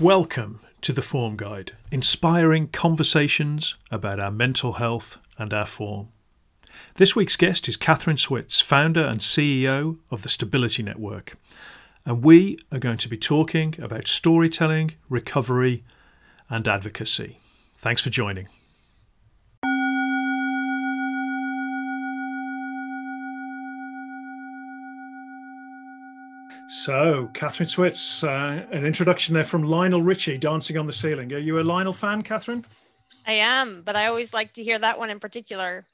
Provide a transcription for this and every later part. Welcome to The Form Guide, inspiring conversations about our mental health and our form. This week's guest is Kathryn Seitz, founder and CEO of the Stability Network, and we are going to be talking about storytelling, recovery, and advocacy. Thanks for joining. So, Kathryn Seitz, an introduction there from Lionel Richie, Dancing on the Ceiling. Are you a Lionel fan, Kathryn? I am, but I always like to hear that one in particular.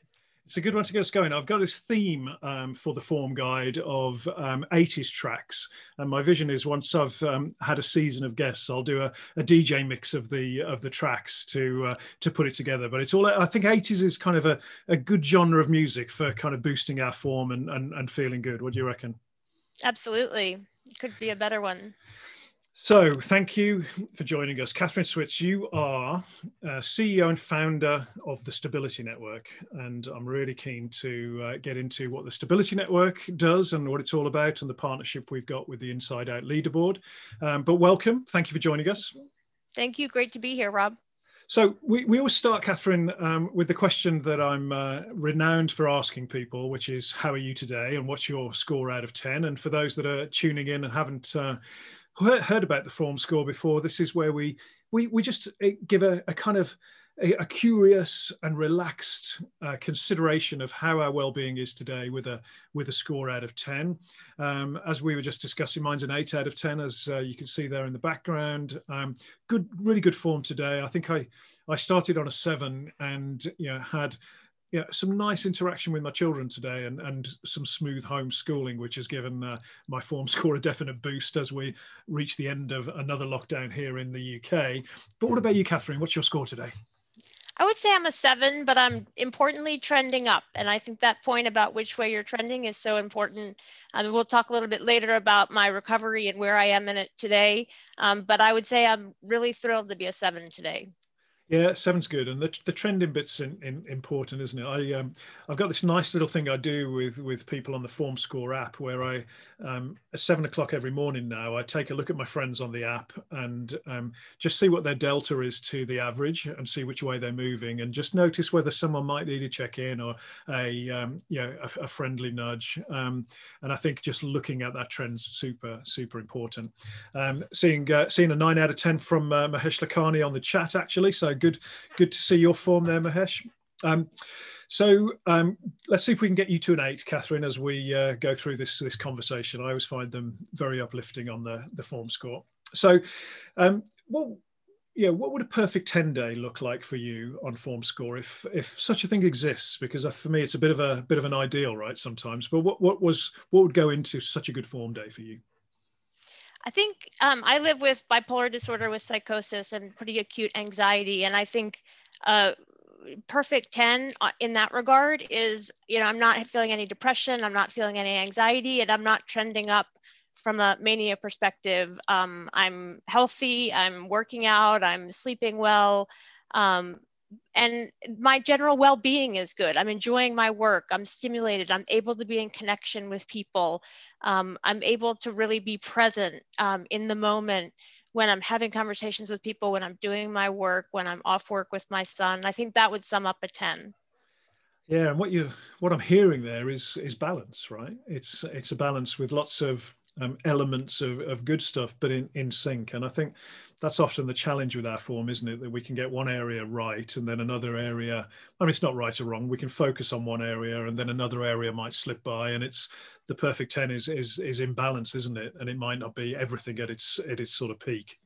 It's a good one to get us going. I've got this theme for the Form Guide of 80s tracks. And my vision is once I've had a season of guests, I'll do a DJ mix of the tracks to put it together. But it's all, I think 80s is kind of a good genre of music for kind of boosting our form and feeling good. What do you reckon? Absolutely. It could be a better one. So thank you for joining us. Kathryn Seitz, you are CEO and founder of the Stability Network. And I'm really keen to get into what the Stability Network does and what it's all about and the partnership we've got with the Inside Out Leaderboard. But welcome. Thank you for joining us. Thank you. Great to be here, Rob. So we always start, Kathryn, with the question that I'm renowned for asking people, which is, how are you today and what's your score out of 10? And for those that are tuning in and haven't heard about the form score before, this is where we just give a kind of a curious and relaxed consideration of how our well-being is today with a score out of 10. As we were just discussing, mine's an 8 out of 10, as you can see there in the background. Good, really good form today. I think I started on a 7 and had some nice interaction with my children today and some smooth homeschooling, which has given my form score a definite boost as we reach the end of another lockdown here in the UK. But what about you, Kathryn? What's your score today? I would say I'm a 7, but I'm importantly trending up. And I think that point about which way you're trending is so important. We'll talk a little bit later about my recovery and where I am in it today. But I would say I'm really thrilled to be a 7 today. Yeah, 7's good. And the trending bit's important, isn't it? I've got this nice little thing I do with people on the Form Score app where I, at 7 o'clock every morning now, I take a look at my friends on the app and just see what their delta is to the average and see which way they're moving and just notice whether someone might need a check-in or a friendly nudge. And I think just looking at that trend's super, super important. Seeing a 9 out of 10 from Mahesh Lakhani on the chat, actually. So good to see your form there, Mahesh. Let's see if we can get you to an 8, Kathryn, as we go through this conversation. I always find them very uplifting on the form score. So what would a perfect 10 day look like for you on form score if such a thing exists? Because for me, it's a bit of an ideal, right, sometimes. But what would go into such a good form day for you? I think I live with bipolar disorder with psychosis and pretty acute anxiety. And I think perfect 10 in that regard is, I'm not feeling any depression, I'm not feeling any anxiety, and I'm not trending up from a mania perspective. I'm healthy, I'm working out, I'm sleeping well. And my general well-being is good. I'm enjoying my work. I'm stimulated. I'm able to be in connection with people. I'm able to really be present in the moment when I'm having conversations with people, when I'm doing my work, when I'm off work with my son. I think that would sum up a 10. Yeah, and what I'm hearing there is balance, right? It's a balance with lots of elements of good stuff, but in sync. And I think that's often the challenge with our form, isn't it? That we can get one area right and then another area. I mean, it's not right or wrong. We can focus on one area and then another area might slip by. And it's the perfect 10 is in balance, isn't it? And it might not be everything at its sort of peak.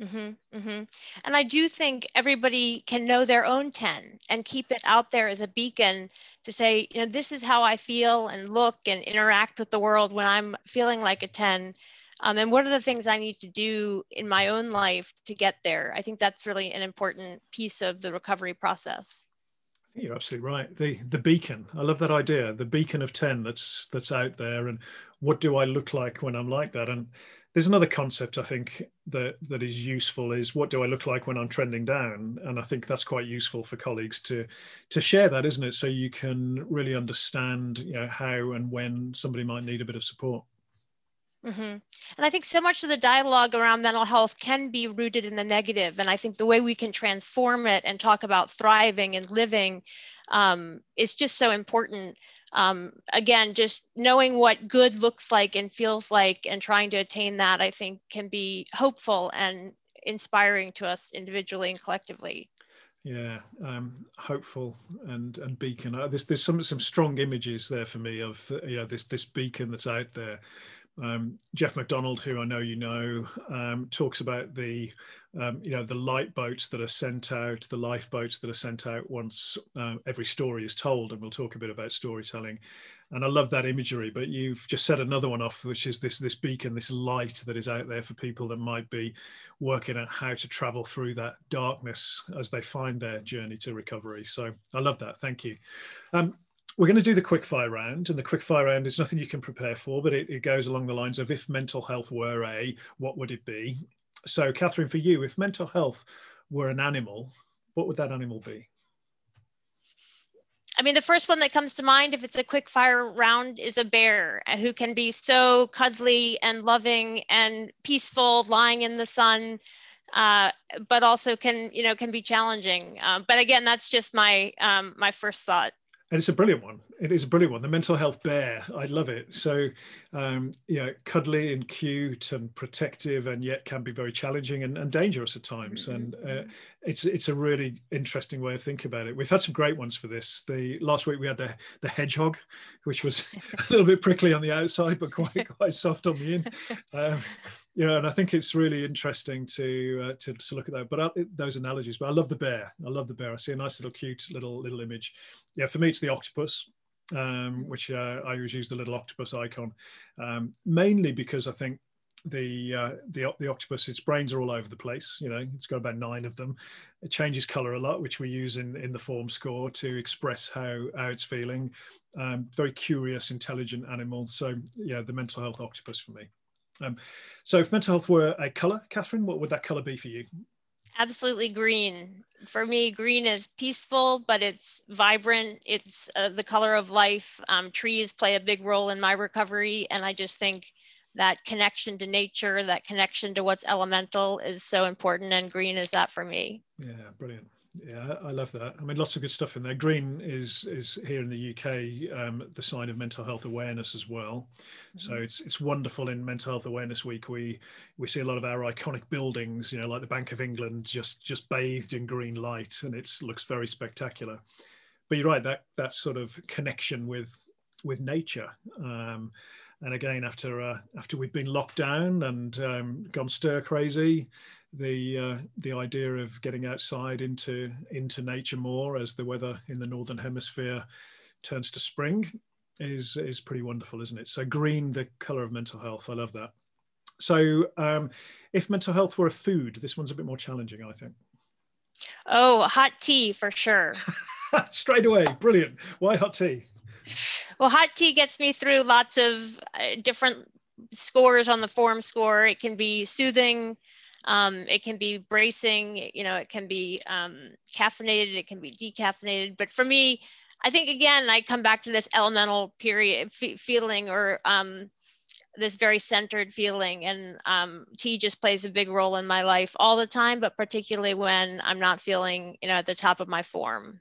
Mm-hmm, mm-hmm. And I do think everybody can know their own 10 and keep it out there as a beacon to say, this is how I feel and look and interact with the world when I'm feeling like a 10. And what are the things I need to do in my own life to get there? I think that's really an important piece of the recovery process. You're absolutely right. The beacon. I love that idea. The beacon of 10 that's out there. And what do I look like when I'm like that? And there's another concept I think that is useful is, what do I look like when I'm trending down? And I think that's quite useful for colleagues to share that, isn't it? So you can really understand how and when somebody might need a bit of support. Mm-hmm. And I think so much of the dialogue around mental health can be rooted in the negative. And I think the way we can transform it and talk about thriving and living is just so important. Again, just knowing what good looks like and feels like and trying to attain that, I think, can be hopeful and inspiring to us individually and collectively. Yeah, hopeful and beacon. There's some strong images there for me of this beacon that's out there. Jeff McDonald, who I know you know, talks about the light boats that are sent out, the lifeboats that are sent out once every story is told, and we'll talk a bit about storytelling. And I love that imagery, but you've just set another one off, which is this beacon, this light that is out there for people that might be working out how to travel through that darkness as they find their journey to recovery. So I love that. Thank you. We're going to do the quickfire round, and the quickfire round is nothing you can prepare for, but it goes along the lines of, if mental health were a, what would it be? So Kathryn, for you, if mental health were an animal, what would that animal be? I mean, the first one that comes to mind, if it's a quickfire round, is a bear, who can be so cuddly and loving and peaceful lying in the sun, but also can be challenging. But again, that's just my first thought. And it's a brilliant one. It is a brilliant one. The mental health bear. I love it. So, cuddly and cute and protective, and yet can be very challenging and dangerous at times. Mm-hmm. And it's a really interesting way of thinking about it. We've had some great ones for this. Last week we had the hedgehog, which was a little bit prickly on the outside, but quite soft on the in. And I think it's really interesting to look at that. But those analogies. But I love the bear. I see a nice little cute little image. Yeah, for me it's the octopus, which I always use the little octopus icon, mainly because I think the octopus, its brains are all over the place. It's got about 9 of them. It changes color a lot, which we use in the form score to express how it's feeling. Very curious, intelligent animal. So yeah, the mental health octopus for me. So if mental health were a color, Kathryn, what would that color be for you? Absolutely green. For me, green is peaceful, but it's vibrant. It's the color of life. Trees play a big role in my recovery. And I just think that connection to nature, that connection to what's elemental is so important. And green is that for me. Yeah, brilliant. Yeah, I love that. I mean, lots of good stuff in there. Green is here in the UK, the sign of mental health awareness as well. Mm-hmm. So it's wonderful. In Mental Health Awareness Week, we see a lot of our iconic buildings, like the Bank of England, just bathed in green light, and it looks very spectacular. But you're right, that sort of connection with nature. And again, after we've been locked down and gone stir crazy, the idea of getting outside into nature more, as the weather in the northern hemisphere turns to spring, is pretty wonderful, isn't it? So green, the color of mental health. I love that. So if mental health were a food, this one's a bit more challenging, I think. Oh, hot tea for sure. Straight away. Brilliant. Why hot tea? Well, hot tea gets me through lots of different scores on the form score. It can be soothing. It can be bracing. It can be caffeinated. It can be decaffeinated. But for me, I think, again, I come back to this elemental period feeling, or this very centered feeling. And tea just plays a big role in my life all the time, but particularly when I'm not feeling, at the top of my form.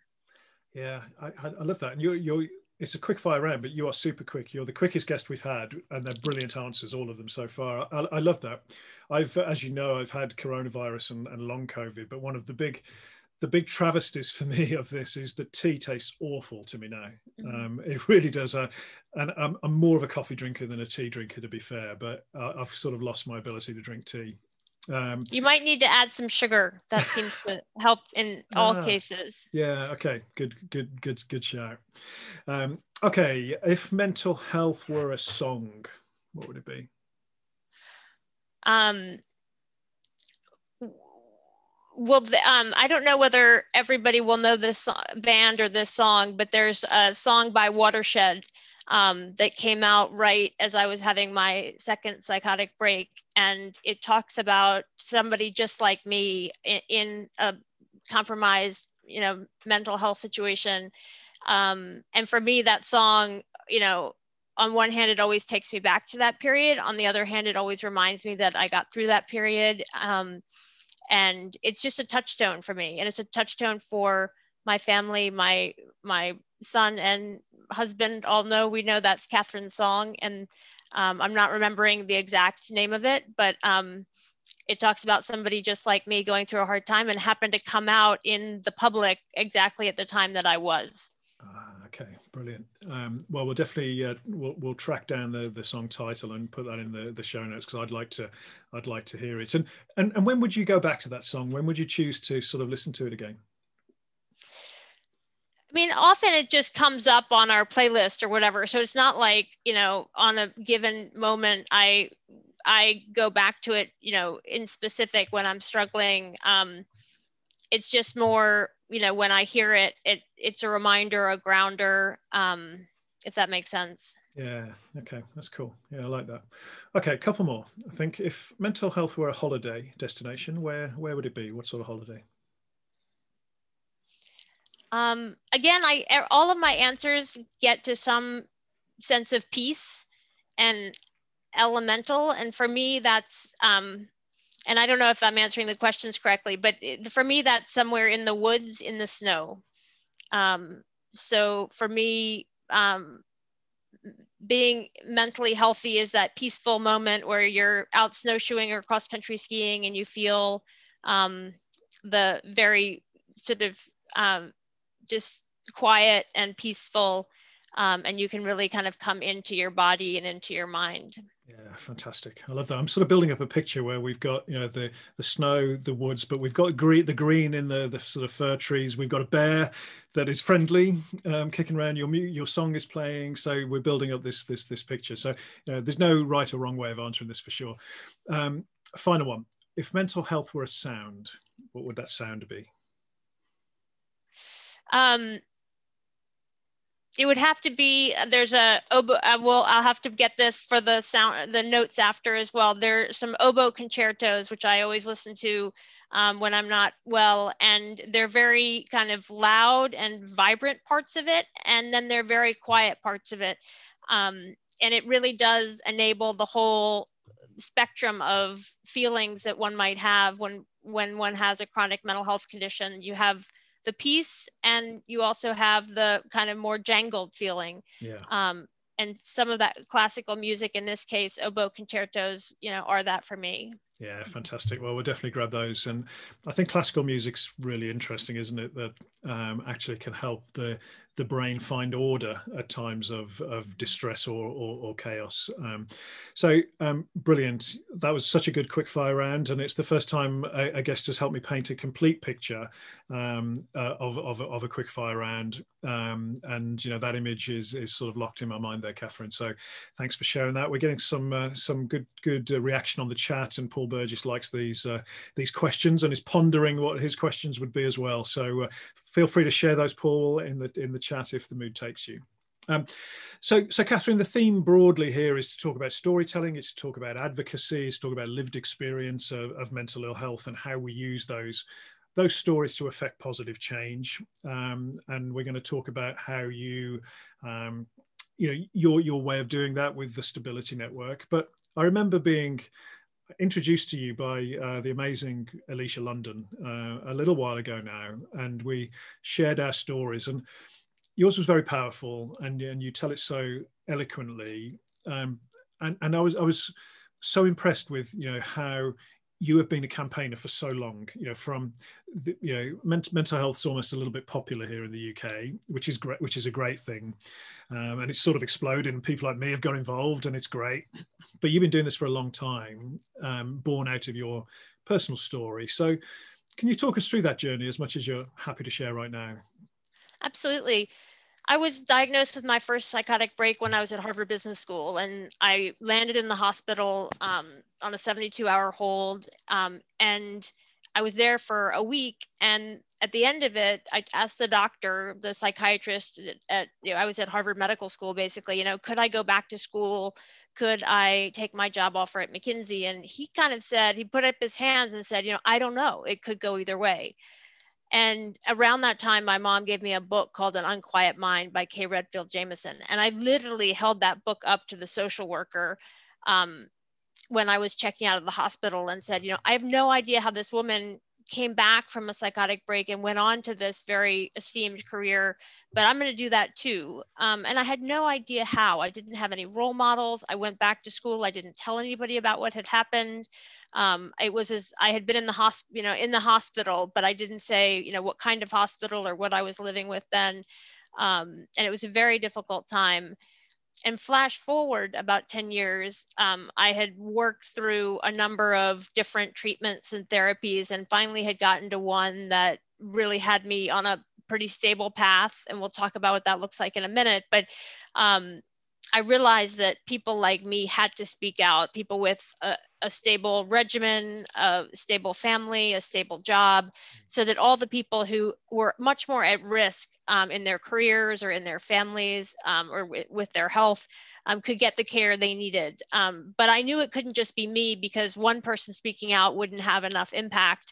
Yeah, I love that. And it's a quick fire round, but you are super quick. You're the quickest guest we've had, and they're brilliant answers, all of them so far. I love that. As you know, I've had coronavirus and long COVID, but one of the big travesties for me of this is that tea tastes awful to me now. It really does. And I'm more of a coffee drinker than a tea drinker, to be fair, but I've sort of lost my ability to drink tea. You might need to add some sugar. That seems to help in all cases. Yeah. Okay. Good shout. Okay. If mental health were a song, what would it be? I don't know whether everybody will know this band or this song, but there's a song by Watershed that came out right as I was having my second psychotic break. And it talks about somebody just like me in a compromised, mental health situation. And for me, that song, on one hand, it always takes me back to that period. On the other hand, it always reminds me that I got through that period. And it's just a touchstone for me. And it's a touchstone for my family. My son and husband all know, we know that's Kathryn's song. And I'm not remembering the exact name of it, but it talks about somebody just like me going through a hard time and happened to come out in the public exactly at the time that I was. Okay, brilliant. Well, we'll definitely we'll track down the song title and put that in the show notes, because I'd like to hear it. And when would you go back to that song? When would you choose to sort of listen to it again? I mean, often it just comes up on our playlist or whatever. So it's not like, you know, on a given moment I go back to it, you know, in specific when I'm struggling. It's just more, you know, when I hear it, it's a reminder, a grounder, if that makes sense. Yeah. Okay. That's cool. Yeah, I like that. Okay. A couple more. I think if mental health were a holiday destination, where would it be? What sort of holiday? Again, all of my answers get to some sense of peace and elemental. And for me, that's, and I don't know if I'm answering the questions correctly, but for me, that's somewhere in the woods, in the snow. So for me, being mentally healthy is that peaceful moment where you're out snowshoeing or cross-country skiing and you feel the very sort of just quiet and peaceful, and you can really kind of come into your body and into your mind. Yeah, fantastic. I love that. I'm sort of building up a picture where we've got, you know, the snow, the woods, but we've got the green in the sort of fir trees. We've got a bear that is friendly, kicking around. Your song is playing, so we're building up this picture. So, you know, there's no right or wrong way of answering this for sure. Final one: if mental health were a sound, what would that sound be? It would have to be, there's a oboe, I'll have to get this for the sound, the notes after as well. There are some oboe concertos, which I always listen to when I'm not well. And they're very kind of loud and vibrant parts of it. And then they're very quiet parts of it. And it really does enable the whole spectrum of feelings that one might have when one has a chronic mental health condition. You have the peace, and you also have the kind of more jangled feeling. Yeah. And some of that classical music, in this case, oboe concertos, you know, are that for me. Yeah, fantastic. Well, we'll definitely grab those. And I think classical music's really interesting, isn't it? That actually can help the brain find order at times of distress or chaos. So brilliant. That was such a good quick fire round. And it's the first time a guest has helped me paint a complete picture of a quick fire round. And, you know, that image is sort of locked in my mind there, Kathryn. So thanks for sharing that. We're getting some good reaction on the chat, and Paul Burgess likes these questions and is pondering what his questions would be as well. So feel free to share those, Paul, in the chat if the mood takes you. So Kathryn, the theme broadly here is to talk about storytelling, it's to talk about advocacy, it's to talk about lived experience of mental ill health and how we use those stories to affect positive change. And we're going to talk about how you, you know, your way of doing that with the Stability Network. But I remember being introduced to you by the amazing Elisha London a little while ago now, and we shared our stories, and yours was very powerful, and you tell it so eloquently, and I was so impressed with, you know, how you have been a campaigner for so long, you know, from the, you know, mental health is almost a little bit popular here in the UK, which is great, which is a great thing. And it's sort of exploded and people like me have got involved, and it's great, but you've been doing this for a long time, born out of your personal story. So can you talk us through that journey as much as you're happy to share right now? Absolutely. I was diagnosed with my first psychotic break when I was at Harvard Business School, and I landed in the hospital on a 72-hour hold, and I was there for a week. And at the end of it, I asked the doctor, the psychiatrist, you know, I was at Harvard Medical School, basically, you know, could I go back to school? Could I take my job offer at McKinsey? And he kind of said, he put up his hands and said, you know, I don't know, it could go either way. And around that time, my mom gave me a book called An Unquiet Mind by Kay Redfield Jamison. And I literally held that book up to the social worker when I was checking out of the hospital and said, you know, I have no idea how this woman came back from a psychotic break and went on to this very esteemed career, but I'm going to do that too. And I had no idea how. I didn't have any role models. I went back to school. I didn't tell anybody about what had happened. It was as I had been in the hospital, in the hospital, but I didn't say, what kind of hospital or what I was living with then. And it was a very difficult time. And flash forward about 10 years, I had worked through a number of different treatments and therapies and finally had gotten to one that really had me on a pretty stable path. And we'll talk about what that looks like in a minute. But I realized that people like me had to speak out, people with a stable regimen, a stable family, a stable job, so that all the people who were much more at risk in their careers or in their families or with their health could get the care they needed. But I knew it couldn't just be me because one person speaking out wouldn't have enough impact.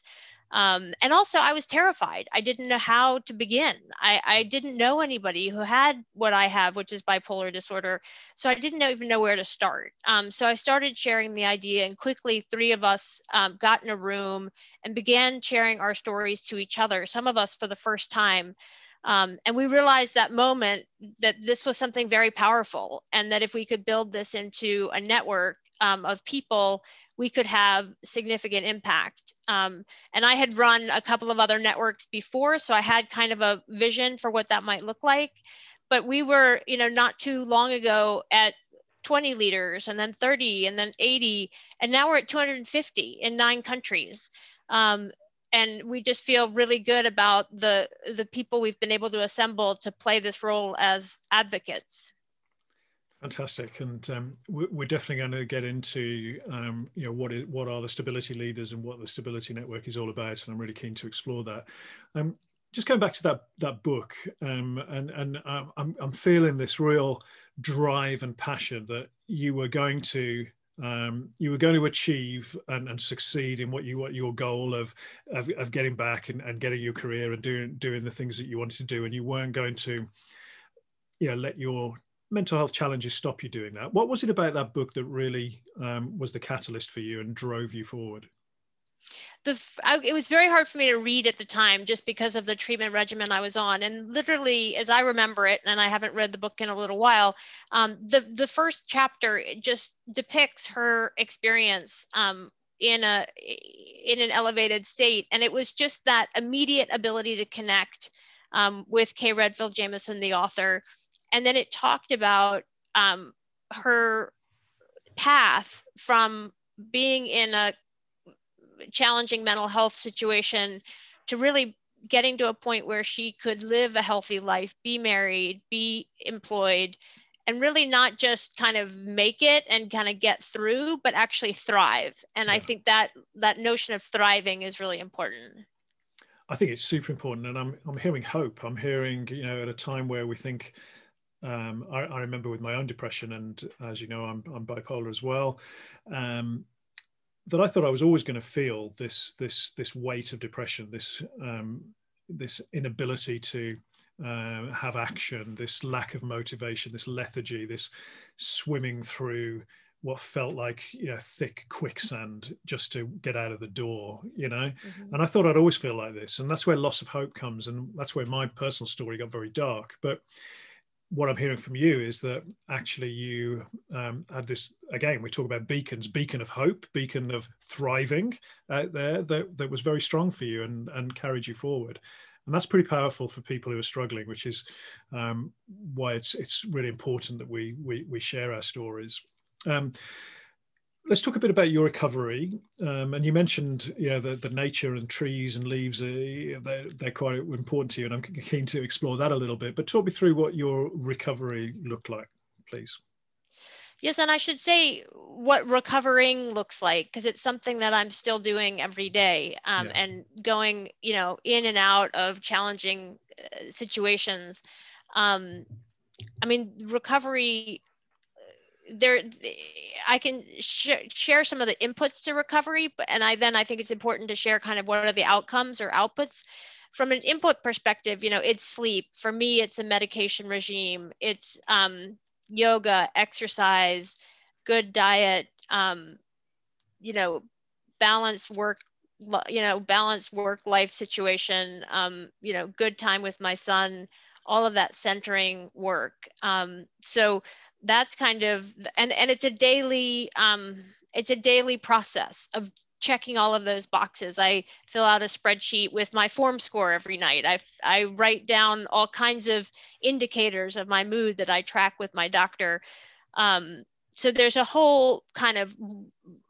And also I was terrified. I didn't know how to begin. I didn't know anybody who had what I have, which is bipolar disorder. So I didn't even know where to start. So I started sharing the idea and quickly three of us got in a room and began sharing our stories to each other, some of us for the first time. And we realized that moment that this was something very powerful and that if we could build this into a network of people, we could have significant impact. And I had run a couple of other networks before, so I had kind of a vision for what that might look like. But we were, not too long ago at 20 leaders and then 30 and then 80, and now we're at 250 in 9 countries. And we just feel really good about the people we've been able to assemble to play this role as advocates. Fantastic, and we're definitely going to get into what are the stability leaders and what the Stability Network is all about, and I'm really keen to explore that. Just going back to that book, I'm feeling this real drive and passion that you were going to achieve and succeed in what your goal of getting back and getting your career and doing the things that you wanted to do, and you weren't going to let your mental health challenges stop you doing that. What was it about that book that really was the catalyst for you and drove you forward? It was very hard for me to read at the time just because of the treatment regimen I was on. And literally, as I remember it, and I haven't read the book in a little while, the first chapter just depicts her experience in an elevated state. And it was just that immediate ability to connect with Kay Redfield Jamison, the author. And then it talked about her path from being in a challenging mental health situation to really getting to a point where she could live a healthy life, be married, be employed, and really not just kind of make it and kind of get through, but actually thrive. And I think that notion of thriving is really important. I think it's super important. And I'm hearing hope. I'm hearing, at a time where we think, I remember with my own depression, and as you know, I'm bipolar as well, that I thought I was always going to feel this weight of depression, this inability to have action, this lack of motivation, this lethargy, this swimming through what felt like thick quicksand just to get out of the door, mm-hmm. And I thought I'd always feel like this, and that's where loss of hope comes, and that's where my personal story got very dark. But what I'm hearing from you is that actually you had this, again, we talk about beacons, beacon of hope, beacon of thriving out there that was very strong for you and carried you forward. And that's pretty powerful for people who are struggling, which is why it's really important that we share our stories. Let's talk a bit about your recovery. And you mentioned, the nature and trees and leaves, they're quite important to you. And I'm keen to explore that a little bit. But talk me through what your recovery looked like, please. Yes, and I should say what recovering looks like, because it's something that I'm still doing every day and going, in and out of challenging situations. Recovery... I can share some of the inputs to recovery, and I think it's important to share kind of what are the outcomes or outputs. from an input perspective, you know, it's sleep. For me, it's a medication regime. It's yoga, exercise, good diet, you know, balanced work, you know, balanced work-life situation, you know, good time with my son, all of that centering work. So that's kind of, and it's a daily process of checking all of those boxes. I fill out a spreadsheet with my form score every night. I write down all kinds of indicators of my mood that I track with my doctor. So there's a whole kind of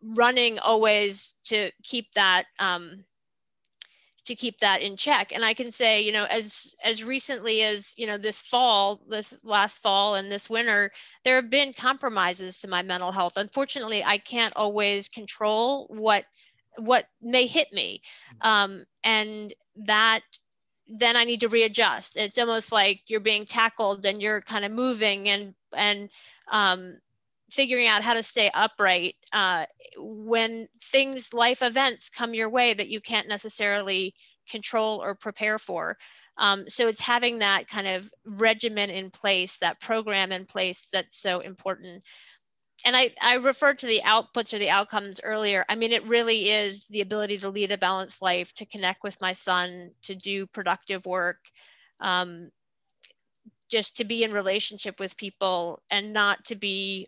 running always to keep that in check. And I can say, you know, as recently as, you know, this fall, this last fall and this winter, there have been compromises to my mental health. Unfortunately, I can't always control what may hit me. And that, then I need to readjust. It's almost like you're being tackled and you're kind of moving and figuring out how to stay upright when things, life events come your way that you can't necessarily control or prepare for. So it's having that kind of regimen in place, that program in place that's so important. And I referred to the outputs or the outcomes earlier. I mean, it really is the ability to lead a balanced life, to connect with my son, to do productive work, just to be in relationship with people and not to be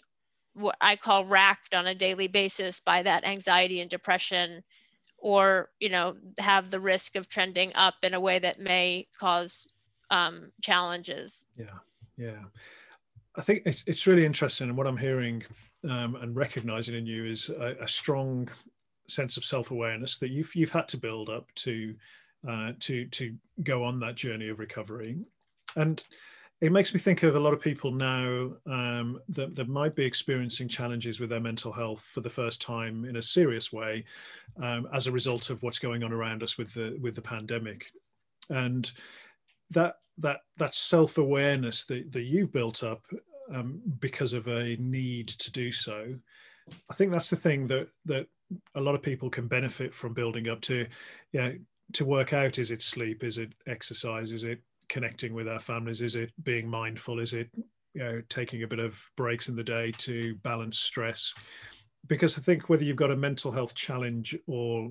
what I call racked on a daily basis by that anxiety and depression, or, you know, have the risk of trending up in a way that may cause challenges. Yeah, yeah. I think it's really interesting. And what I'm hearing and recognizing in you is a strong sense of self-awareness that you've had to build up to go on that journey of recovery. And it makes me think of a lot of people now that might be experiencing challenges with their mental health for the first time in a serious way as a result of what's going on around us with the pandemic. And that self-awareness that you've built up because of a need to do so, I think that's the thing that a lot of people can benefit from building up to. Yeah, you know, to work out, is it sleep? Is it exercise? Is it connecting with our families? Is it being mindful? Is it, you know, taking a bit of breaks in the day to balance stress? Because I think whether you've got a mental health challenge or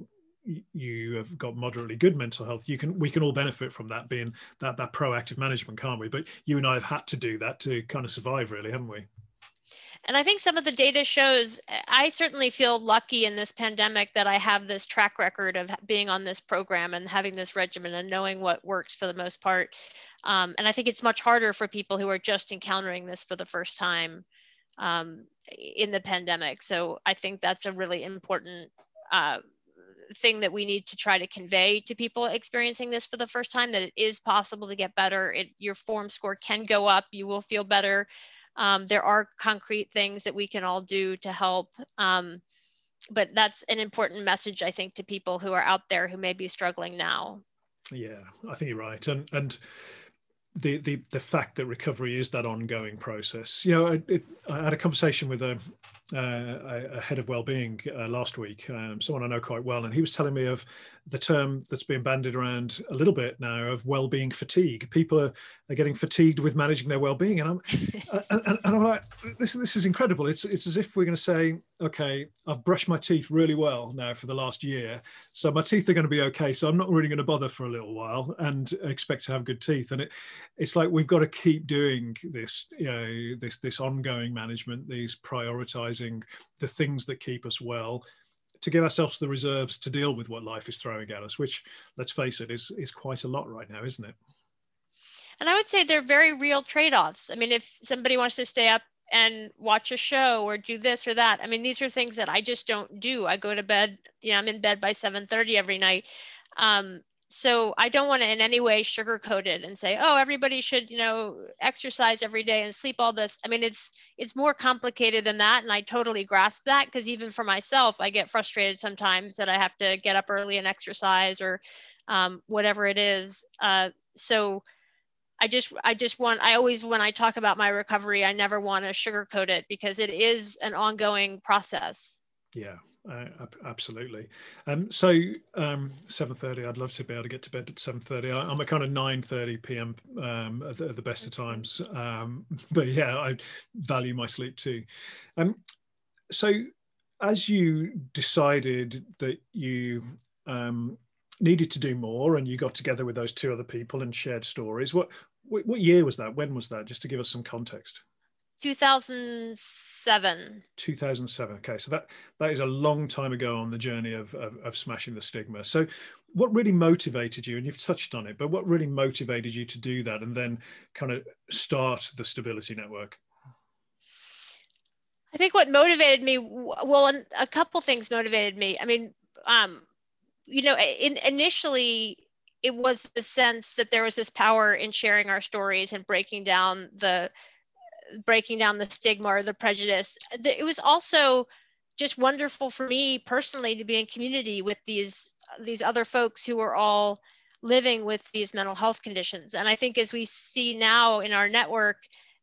you have got moderately good mental health, we can all benefit from that, being that proactive management, can't we? But you and I have had to do that to kind of survive, really, haven't we? And I think some of the data shows, I certainly feel lucky in this pandemic that I have this track record of being on this program and having this regimen and knowing what works for the most part. And I think it's much harder for people who are just encountering this for the first time in the pandemic. So I think that's a really important thing that we need to try to convey to people experiencing this for the first time, that it is possible to get better. Your form score can go up, you will feel better. There are concrete things that we can all do to help, but that's an important message, I think, to people who are out there who may be struggling now. Yeah, I think you're right, and the fact that recovery is that ongoing process. You know, I had a conversation with a head of wellbeing last week, someone I know quite well, and he was telling me of the term that's been bandied around a little bit now of wellbeing fatigue. People are getting fatigued with managing their wellbeing, and I'm like, this is incredible. It's as if we're going to say, okay, I've brushed my teeth really well now for the last year, so my teeth are going to be okay. So I'm not really going to bother for a little while and expect to have good teeth. And it's like we've got to keep doing this, you know, this ongoing management, these prioritized, the things that keep us well, to give ourselves the reserves to deal with what life is throwing at us, which, let's face it, is quite a lot right now, isn't it? And I would say they're very real trade-offs. I mean, if somebody wants to stay up and watch a show or do this or that, I mean, these are things that I just don't do. I go to bed, you know, I'm in bed by 7:30 every night. So I don't want to in any way sugarcoat it and say, oh, everybody should, you know, exercise every day and sleep all this. I mean, it's more complicated than that. And I totally grasp that, because even for myself, I get frustrated sometimes that I have to get up early and exercise or whatever it is. So I always, when I talk about my recovery, I never want to sugarcoat it, because it is an ongoing process. Yeah. Absolutely. So 7:30, I'd love to be able to get to bed at 7:30. I'm a kind of 9:30 p.m. At the best of times. But yeah, I value my sleep too. So as you decided that you needed to do more, and you got together with those two other people and shared stories, what year was that? When was that? Just to give us some context. 2007. 2007. Okay, so that is a long time ago on the journey of smashing the stigma. So what really motivated you, and you've touched on it, but what really motivated you to do that and then kind of start the Stability Network? I think what motivated me, well, a couple things motivated me. I mean, you know, initially it was the sense that there was this power in sharing our stories and breaking down the stigma or the prejudice. It was also just wonderful for me personally to be in community with these other folks who are all living with these mental health conditions. And I think as we see now in our network,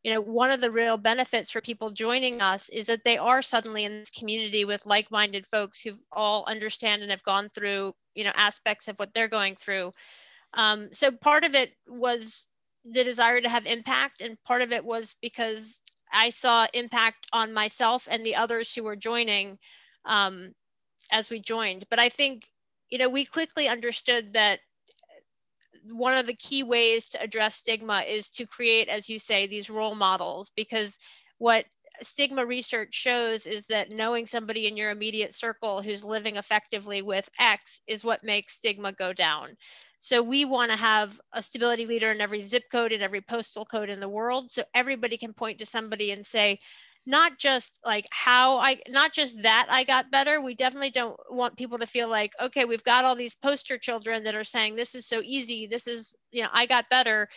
you know, one of the real benefits for people joining us is that they are suddenly in this community with like-minded folks who all understand and have gone through, you know, aspects of what they're going through. So part of it was the desire to have impact, and part of it was because I saw impact on myself and the others who were joining as we joined. But I think, you know, we quickly understood that one of the key ways to address stigma is to create, as you say, these role models, because what stigma research shows is that knowing somebody in your immediate circle who's living effectively with X is what makes stigma go down. So we want to have a stability leader in every zip code, in every postal code in the world, so everybody can point to somebody and say, not just like not just that I got better. We definitely don't want people to feel like, okay, we've got all these poster children that are saying this is so easy, this is, you know, I got better,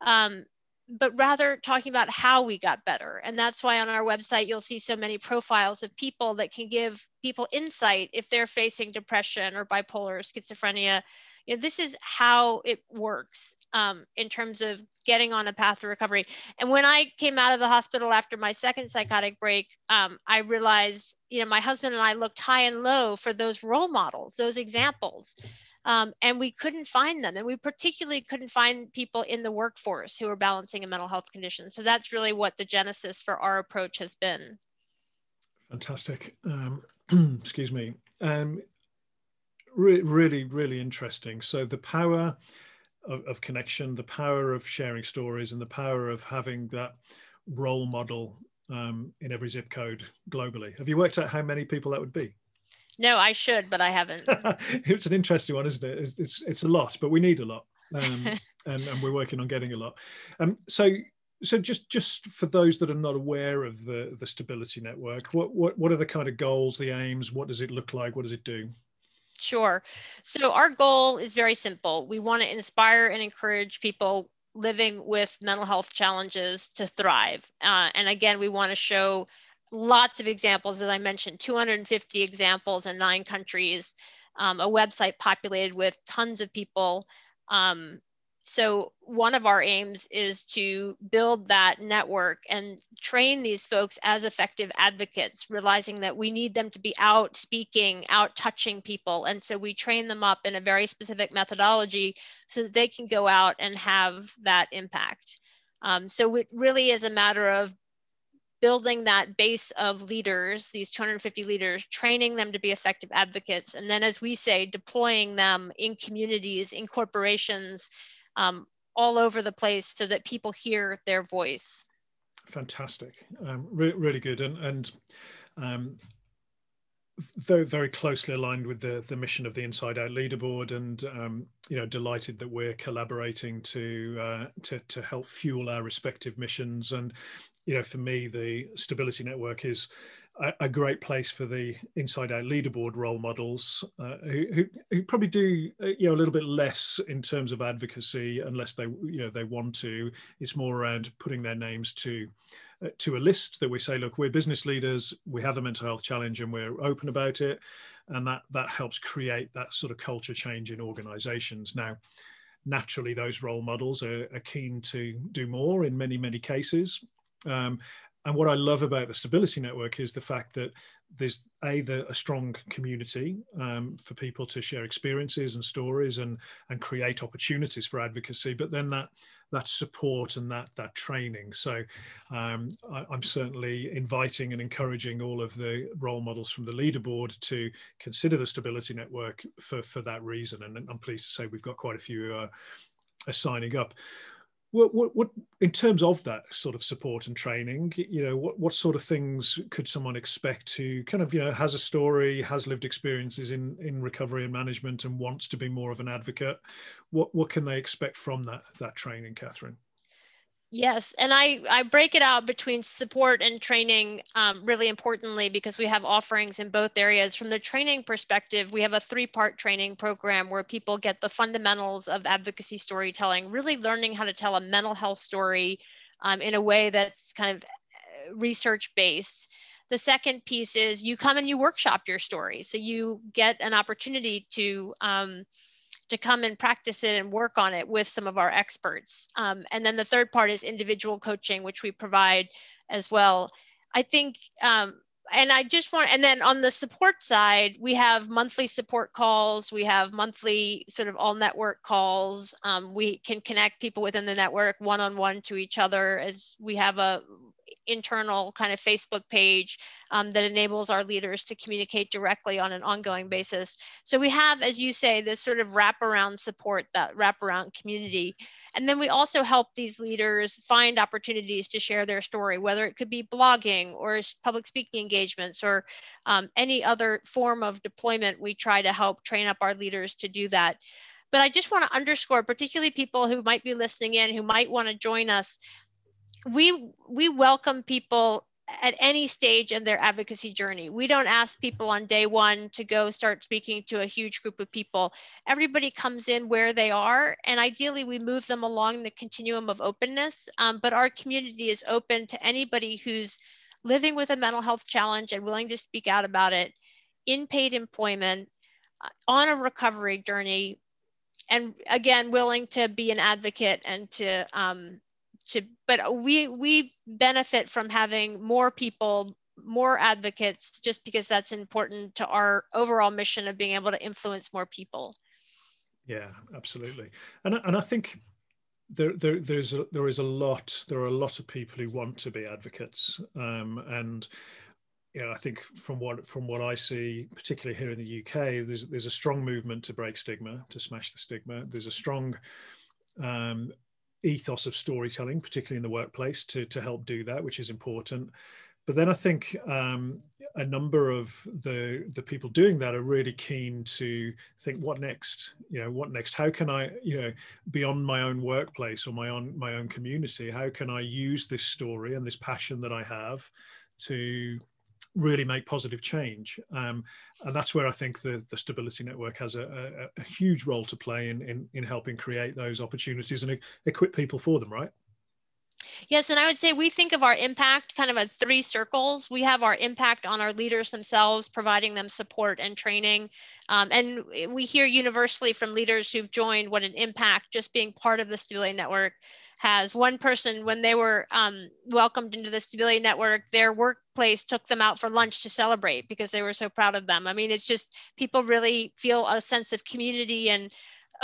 but rather talking about how we got better. And that's why on our website, you'll see so many profiles of people that can give people insight if they're facing depression or bipolar or schizophrenia. You know, this is how it works in terms of getting on a path to recovery. And when I came out of the hospital after my second psychotic break, I realized, you know, my husband and I looked high and low for those role models, those examples, and we couldn't find them. And we particularly couldn't find people in the workforce who were balancing a mental health condition. So that's really what the genesis for our approach has been. Fantastic. Excuse me. Really, really interesting. So the power of connection, the power of sharing stories, and the power of having that role model in every zip code globally. Have you worked out how many people that would be? No, I should, but I haven't. It's an interesting one, isn't it? It's a lot, but we need a lot, and we're working on getting a lot. So just for those that are not aware of the Stability Network, what are the kind of goals, the aims? What does it look like? What does it do? Sure. So our goal is very simple. We want to inspire and encourage people living with mental health challenges to thrive. And again, we want to show lots of examples, as I mentioned, 250 examples in 9 countries, a website populated with tons of people. So one of our aims is to build that network and train these folks as effective advocates, realizing that we need them to be out speaking, out touching people. And so we train them up in a very specific methodology so that they can go out and have that impact. So it really is a matter of building that base of leaders, these 250 leaders, training them to be effective advocates. And then, as we say, deploying them in communities, in corporations, all over the place so that people hear their voice. Fantastic. Really good. And very, very closely aligned with the mission of the Inside Out Leaderboard, and you know, delighted that we're collaborating to help fuel our respective missions. And you know, for me, the Stability Network is a great place for the Inside Out Leaderboard role models who probably do, you know, a little bit less in terms of advocacy, unless they, you know, they want to. It's more around putting their names to a list that we say, look, we're business leaders, we have a mental health challenge, and we're open about it. And that helps create that sort of culture change in organizations. Now, naturally, those role models are keen to do more in many, many cases. And what I love about the Stability Network is the fact that there's a strong community for people to share experiences and stories and create opportunities for advocacy, but then that support and that training. So I'm certainly inviting and encouraging all of the role models from the leaderboard to consider the Stability Network for that reason. And I'm pleased to say we've got quite a few signing up. What in terms of that sort of support and training, you know, what sort of things could someone expect who kind of, you know, has a story, has lived experiences in recovery and management and wants to be more of an advocate? What can they expect from that training, Kathryn? Yes, and I break it out between support and training really importantly, because we have offerings in both areas. From the training perspective, we have a three-part training program where people get the fundamentals of advocacy storytelling, really learning how to tell a mental health story in a way that's kind of research-based. The second piece is you come and you workshop your story. So you get an opportunity to come and practice it and work on it with some of our experts. And then the third part is individual coaching, which we provide as well. I think, and then on the support side, we have monthly support calls. We have monthly sort of all network calls. We can connect people within the network one-on-one to each other, as we have a internal kind of Facebook page that enables our leaders to communicate directly on an ongoing basis. So we have, as you say, this sort of wraparound support, that wraparound community. And then we also help these leaders find opportunities to share their story, whether it could be blogging or public speaking engagements or any other form of deployment. We try to help train up our leaders to do that. But I just want to underscore, particularly people who might be listening in, who might want to join us, we welcome people at any stage in their advocacy journey. We don't ask people on day one to go start speaking to a huge group of people. Everybody comes in where they are, and ideally we move them along the continuum of openness, but our community is open to anybody who's living with a mental health challenge and willing to speak out about it, in paid employment, on a recovery journey, and again, willing to be an advocate and but we benefit from having more people, more advocates, just because that's important to our overall mission of being able to influence more people. Yeah, absolutely. And I think there are a lot of people who want to be advocates, and you know, I think from what I see, particularly here in the UK, there's a strong movement to break stigma, to smash the stigma. There's a strong ethos of storytelling, particularly in the workplace, to help do that, which is important. But then I think a number of the people doing that are really keen to think, what next? You know, what next? How can I, you know, beyond my own workplace or my own community, how can I use this story and this passion that I have to really make positive change? And that's where I think the Stability Network has a huge role to play in helping create those opportunities and equip people for them, right? Yes, and I would say we think of our impact kind of as three circles. We have our impact on our leaders themselves, providing them support and training. And we hear universally from leaders who've joined what an impact just being part of the Stability Network has. One person, when they were welcomed into the Stability Network, their workplace took them out for lunch to celebrate because they were so proud of them. I mean, it's just people really feel a sense of community and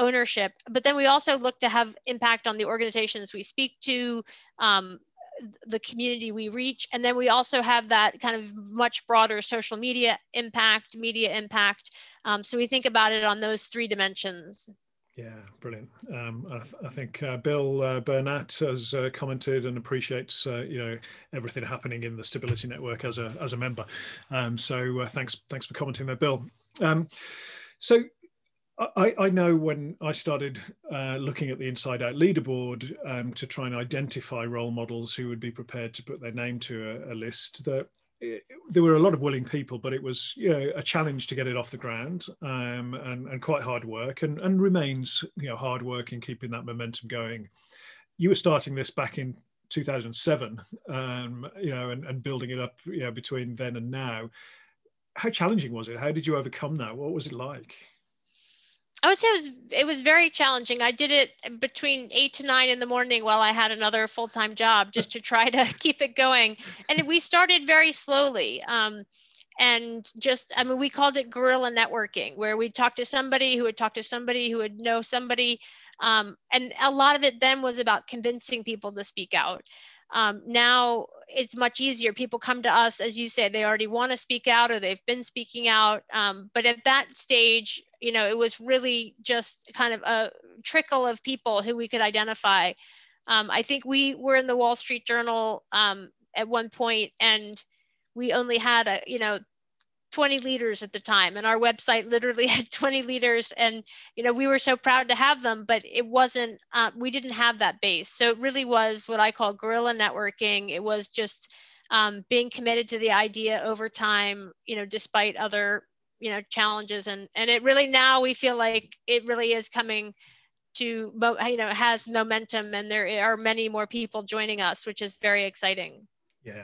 ownership. But then we also look to have impact on the organizations we speak to, the community we reach. And then we also have that kind of much broader social media impact. So we think about it on those three dimensions. Yeah, brilliant. I think Bill Burnett has commented and appreciates you know, everything happening in the Stability Network as a member. So thanks for commenting there, Bill. So I know when I started looking at the Inside Out Leaderboard to try and identify role models who would be prepared to put their name to a list, that there were a lot of willing people, but it was, you know, a challenge to get it off the ground, and quite hard work, and remains, you know, hard work in keeping that momentum going. You were starting this back in 2007, you know, and building it up, you know, between then and now. How challenging was it? How did you overcome that? What was it like? I would say it was very challenging. I did it between 8 to 9 in the morning while I had another full-time job just to try to keep it going. And we started very slowly. And just, I mean, we called it guerrilla networking, where we'd talk to somebody who would talk to somebody who would know somebody. And a lot of it then was about convincing people to speak out. Now it's much easier. People come to us, as you say, they already want to speak out or they've been speaking out. But at that stage, you know, it was really just kind of a trickle of people who we could identify. I think we were in the Wall Street Journal at one point, and we only had, 20 leaders at the time, and our website literally had 20 leaders, and, we were so proud to have them, but it wasn't, we didn't have that base. So it really was what I call guerrilla networking. It was just being committed to the idea over time, despite other, challenges. And it really, now we feel like it really is coming to, has momentum, and there are many more people joining us, which is very exciting. Yeah,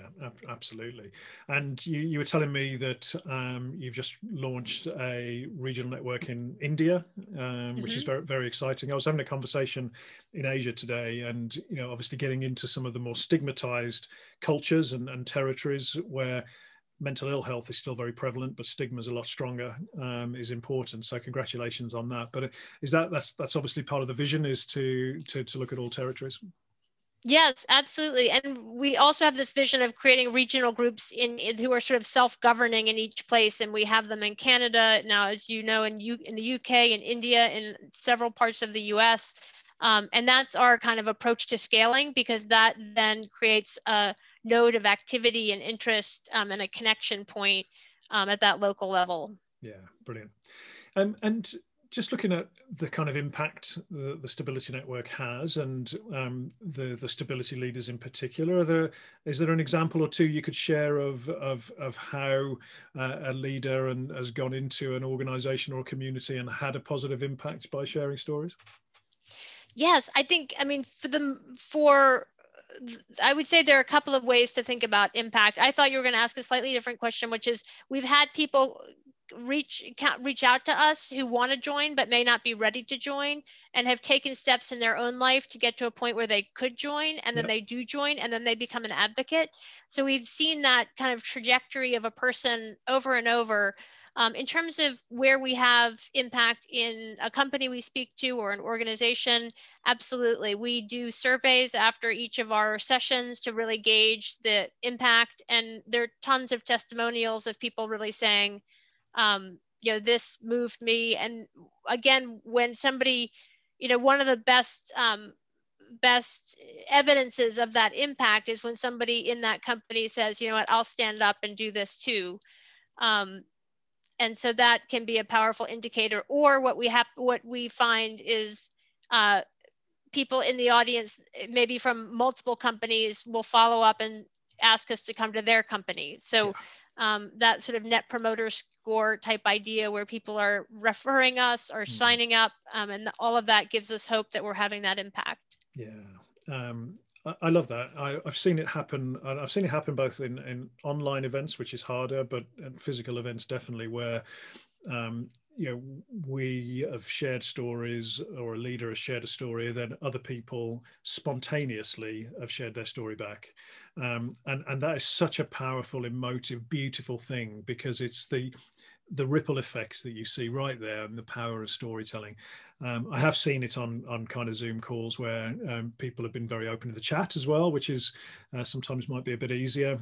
absolutely. And you were telling me that you've just launched a regional network in India, which is very, very exciting. I was having a conversation in Asia today, and obviously getting into some of the more stigmatized cultures and territories where mental ill health is still very prevalent, but stigma is a lot stronger, is important. So congratulations on that. But is that's obviously part of the vision, is to look at all territories? Yes, absolutely. And we also have this vision of creating regional groups in who are sort of self-governing in each place. And we have them in Canada now, as you know, in the UK, in India, in several parts of the US. And that's our kind of approach to scaling, because that then creates a node of activity and interest and a connection point at that local level. Yeah, brilliant. And just looking at the kind of impact the Stability Network has, and the stability leaders in particular, is there an example or two you could share of how a leader has gone into an organization or a community and had a positive impact by sharing stories? Yes, I would say there are a couple of ways to think about impact. I thought you were going to ask a slightly different question, which is, we've had people reach out to us who want to join but may not be ready to join, and have taken steps in their own life to get to a point where they could join, and then they do join, and then they become an advocate. So we've seen that kind of trajectory of a person over and over. In terms of where we have impact in a company we speak to or an organization, absolutely. We do surveys after each of our sessions to really gauge the impact, and there are tons of testimonials of people really saying, this moved me. And again, when somebody, one of the best evidences of that impact is when somebody in that company says, what, I'll stand up and do this too. And so that can be a powerful indicator. Or what we find is people in the audience, maybe from multiple companies, will follow up and ask us to come to their company. So. Yeah. That sort of net promoter score type idea, where people are referring us or signing up, and all of that gives us hope that we're having that impact. Yeah, I love that. I've seen it happen. I've seen it happen both in online events, which is harder, but physical events definitely, where we have shared stories, or a leader has shared a story, and then other people spontaneously have shared their story back. And that is such a powerful, emotive, beautiful thing, because it's the ripple effect that you see right there, and the power of storytelling. I have seen it on kind of Zoom calls where people have been very open to the chat as well, which is sometimes might be a bit easier.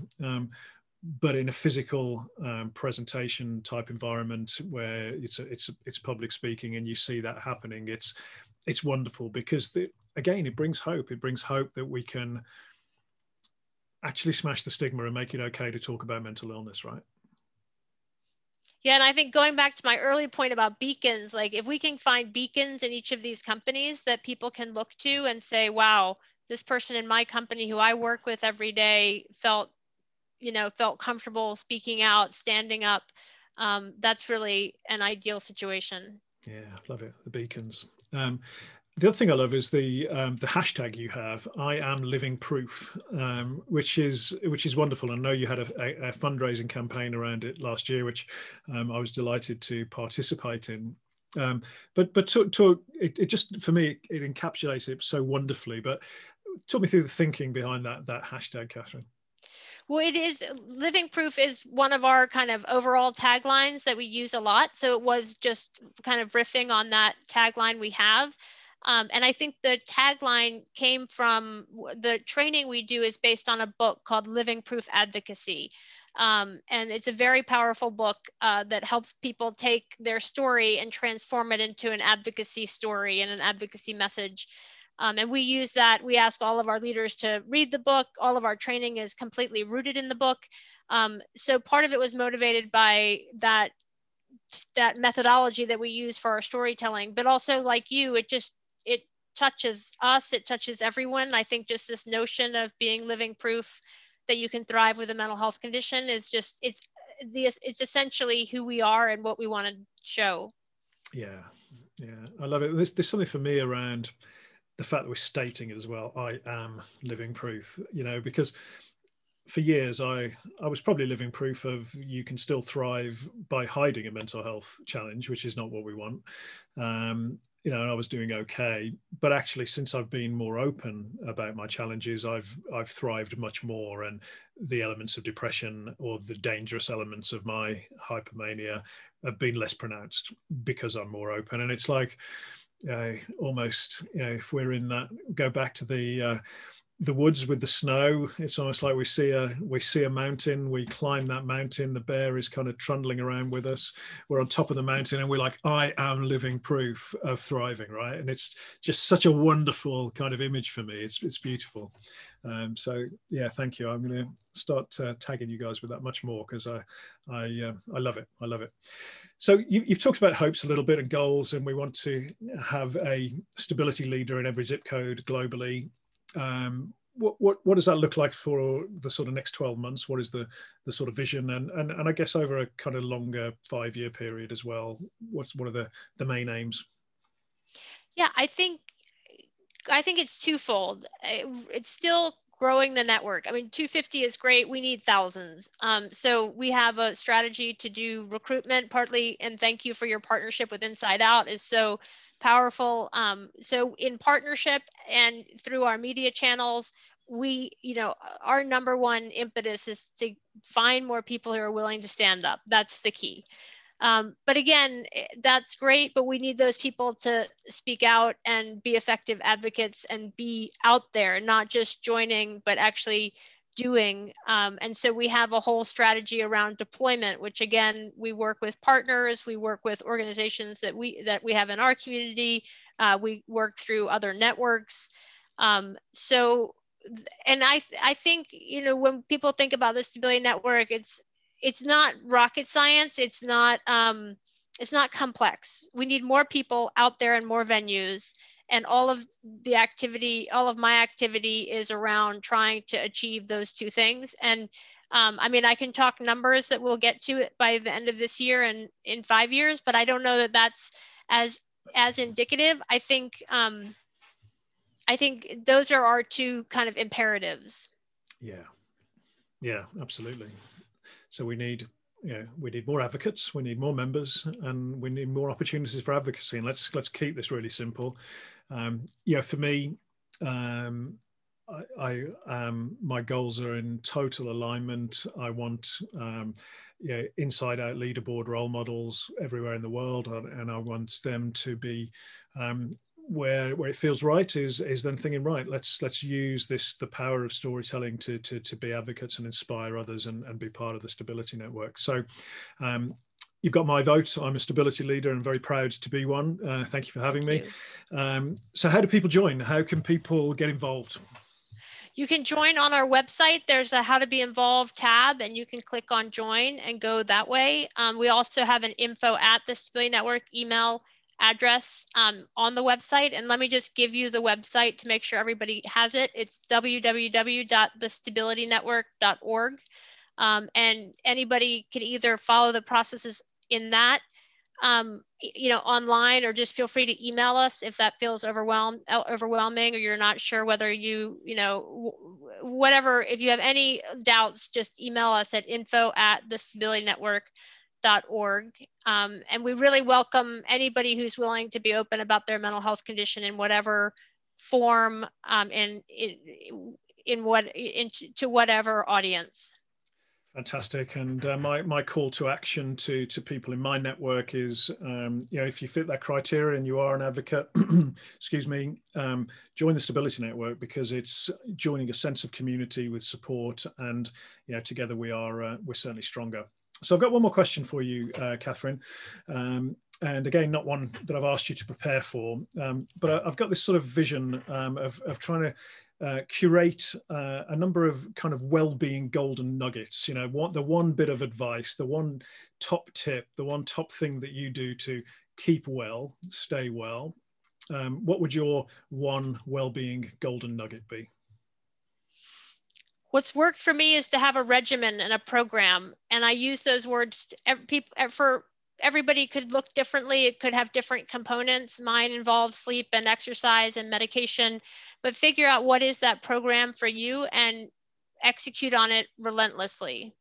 But in a physical presentation type environment where it's public speaking, and you see that happening, it's wonderful, because again, it brings hope. It brings hope that we can actually smash the stigma and make it okay to talk about mental illness, right? Yeah, and I think going back to my early point about beacons, like if we can find beacons in each of these companies that people can look to and say, wow, this person in my company who I work with every day felt comfortable speaking out, standing up. That's really an ideal situation. Yeah, love it. The beacons. The other thing I love is the hashtag you have. I am living proof, which is wonderful. I know you had a fundraising campaign around it last year, which I was delighted to participate in. But it just, for me, it encapsulates it so wonderfully. But talk me through the thinking behind that hashtag, Kathryn. Well, it is, Living Proof is one of our kind of overall taglines that we use a lot. So it was just kind of riffing on that tagline we have. And I think the tagline came from the training we do is based on a book called Living Proof Advocacy. And it's a very powerful book that helps people take their story and transform it into an advocacy story and an advocacy message. And we use that. We ask all of our leaders to read the book. All of our training is completely rooted in the book. So part of it was motivated by that methodology that we use for our storytelling, but also, like you, it touches us, it touches everyone. I think just this notion of being living proof that you can thrive with a mental health condition is just, it's essentially who we are and what we want to show. Yeah, yeah, I love it. There's something for me around the fact that we're stating it as well. I am living proof, you know, because for years I was probably living proof of you can still thrive by hiding a mental health challenge, which is not what we want. You know, and I was doing okay, but actually since I've been more open about my challenges, I've thrived much more, and the elements of depression or the dangerous elements of my hypomania have been less pronounced because I'm more open. And it's like, almost, you know, if we're in that, go back to the woods with the snow, it's almost like we see a mountain, we climb that mountain, the bear is kind of trundling around with us, we're on top of the mountain, and we're like, I am living proof of thriving, right? And it's just such a wonderful kind of image for me. It's beautiful. So yeah, thank you. I'm going to start tagging you guys with that much more, because I love it. I love it. So you've talked about hopes a little bit and goals, and we want to have a stability leader in every zip code globally. What does that look like for the sort of next 12 months? What is the sort of vision? And I guess over a kind of longer 5-year period as well, what are the main aims? Yeah, I think it's twofold. It's still growing the network. I mean, 250 is great. We need thousands. So we have a strategy to do recruitment partly, and thank you for your partnership with Inside Out is so powerful. So in partnership and through our media channels, we, you know, our number one impetus is to find more people who are willing to stand up. That's the key. But again, that's great, but we need those people to speak out and be effective advocates and be out there, not just joining, but actually doing. And so we have a whole strategy around deployment, which again, we work with partners, we work with organizations that we have in our community. We work through other networks. And I think, you know, when people think about the Stability Network, it's not rocket science. It's not complex. We need more people out there and more venues. And all of my activity is around trying to achieve those two things. And I mean, I can talk numbers that we'll get to it by the end of this year and in 5 years, but I don't know that that's as indicative. I think those are our two kind of imperatives. Yeah, yeah, absolutely. So we need, you know, we need more advocates, we need more members, and we need more opportunities for advocacy. And let's keep this really simple. Yeah, for me, my goals are in total alignment. I want, yeah, Inside Out Leaderboard role models everywhere in the world, and I want them to be where it feels right is then thinking, right, let's use the power of storytelling to be advocates and inspire others and be part of the Stability Network. So you've got my vote. I'm a stability leader and very proud to be one. Thank you for having me. So how do people join? How can people get involved? You can join on our website. There's a How to Be Involved tab, and you can click on join and go that way. We also have an info@the Stability Network email address on the website. And let me just give you the website to make sure everybody has it. It's www.thestabilitynetwork.org. And anybody can either follow the processes in that, you know, online, or just feel free to email us if that feels overwhelming, or you're not sure whether you know, whatever, if you have any doubts, just email us at info@thestabilitynetwork.org. org. And we really welcome anybody who's willing to be open about their mental health condition in whatever form and to whatever audience. Fantastic. And my call to action to people in my network is, you know, if you fit that criteria and you are an advocate, excuse me, join the Stability Network, because it's joining a sense of community with support, and, you know, together we are, we're certainly stronger. So I've got one more question for you, Kathryn. And again, not one that I've asked you to prepare for, but I've got this sort of vision of trying to curate a number of kind of well-being golden nuggets, you know, the one bit of advice, the one top tip, the one top thing that you do to keep well, stay well. What would your one well-being golden nugget be? What's worked for me is to have a regimen and a program. And I use those words for everybody. Could look differently. It could have different components. Mine involves sleep and exercise and medication, but figure out what is that program for you and execute on it relentlessly.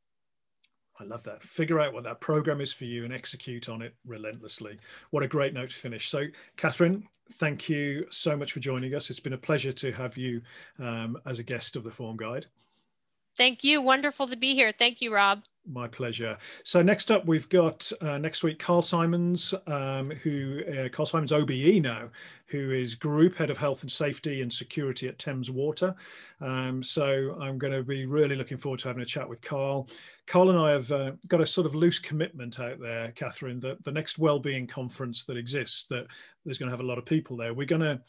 I love that. Figure out what that program is for you and execute on it relentlessly. What a great note to finish. So Kathryn, thank you so much for joining us. It's been a pleasure to have you as a guest of the Form Guide. Thank you. Wonderful to be here. Thank you, Rob. My pleasure. So next up, we've got next week, Carl Simons, Carl Simons OBE now, who is Group Head of Health and Safety and Security at Thames Water. So I'm going to be really looking forward to having a chat with Carl. Carl and I have got a sort of loose commitment out there, Kathryn, that the next wellbeing conference that exists, that there's going to have a lot of people there. We're going to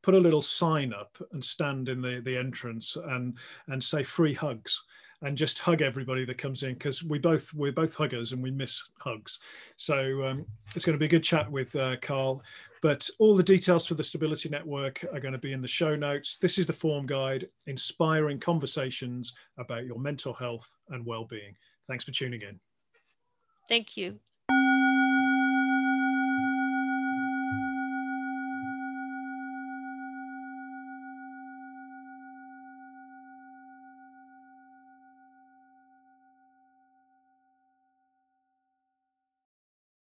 put a little sign up and stand in the entrance and say free hugs, and just hug everybody that comes in, because we're both huggers and we miss hugs. So it's going to be a good chat with Carl. But all the details for the Stability Network are going to be in the show notes. This is the Form Guide, inspiring conversations about your mental health and well-being. Thanks for tuning in. Thank you.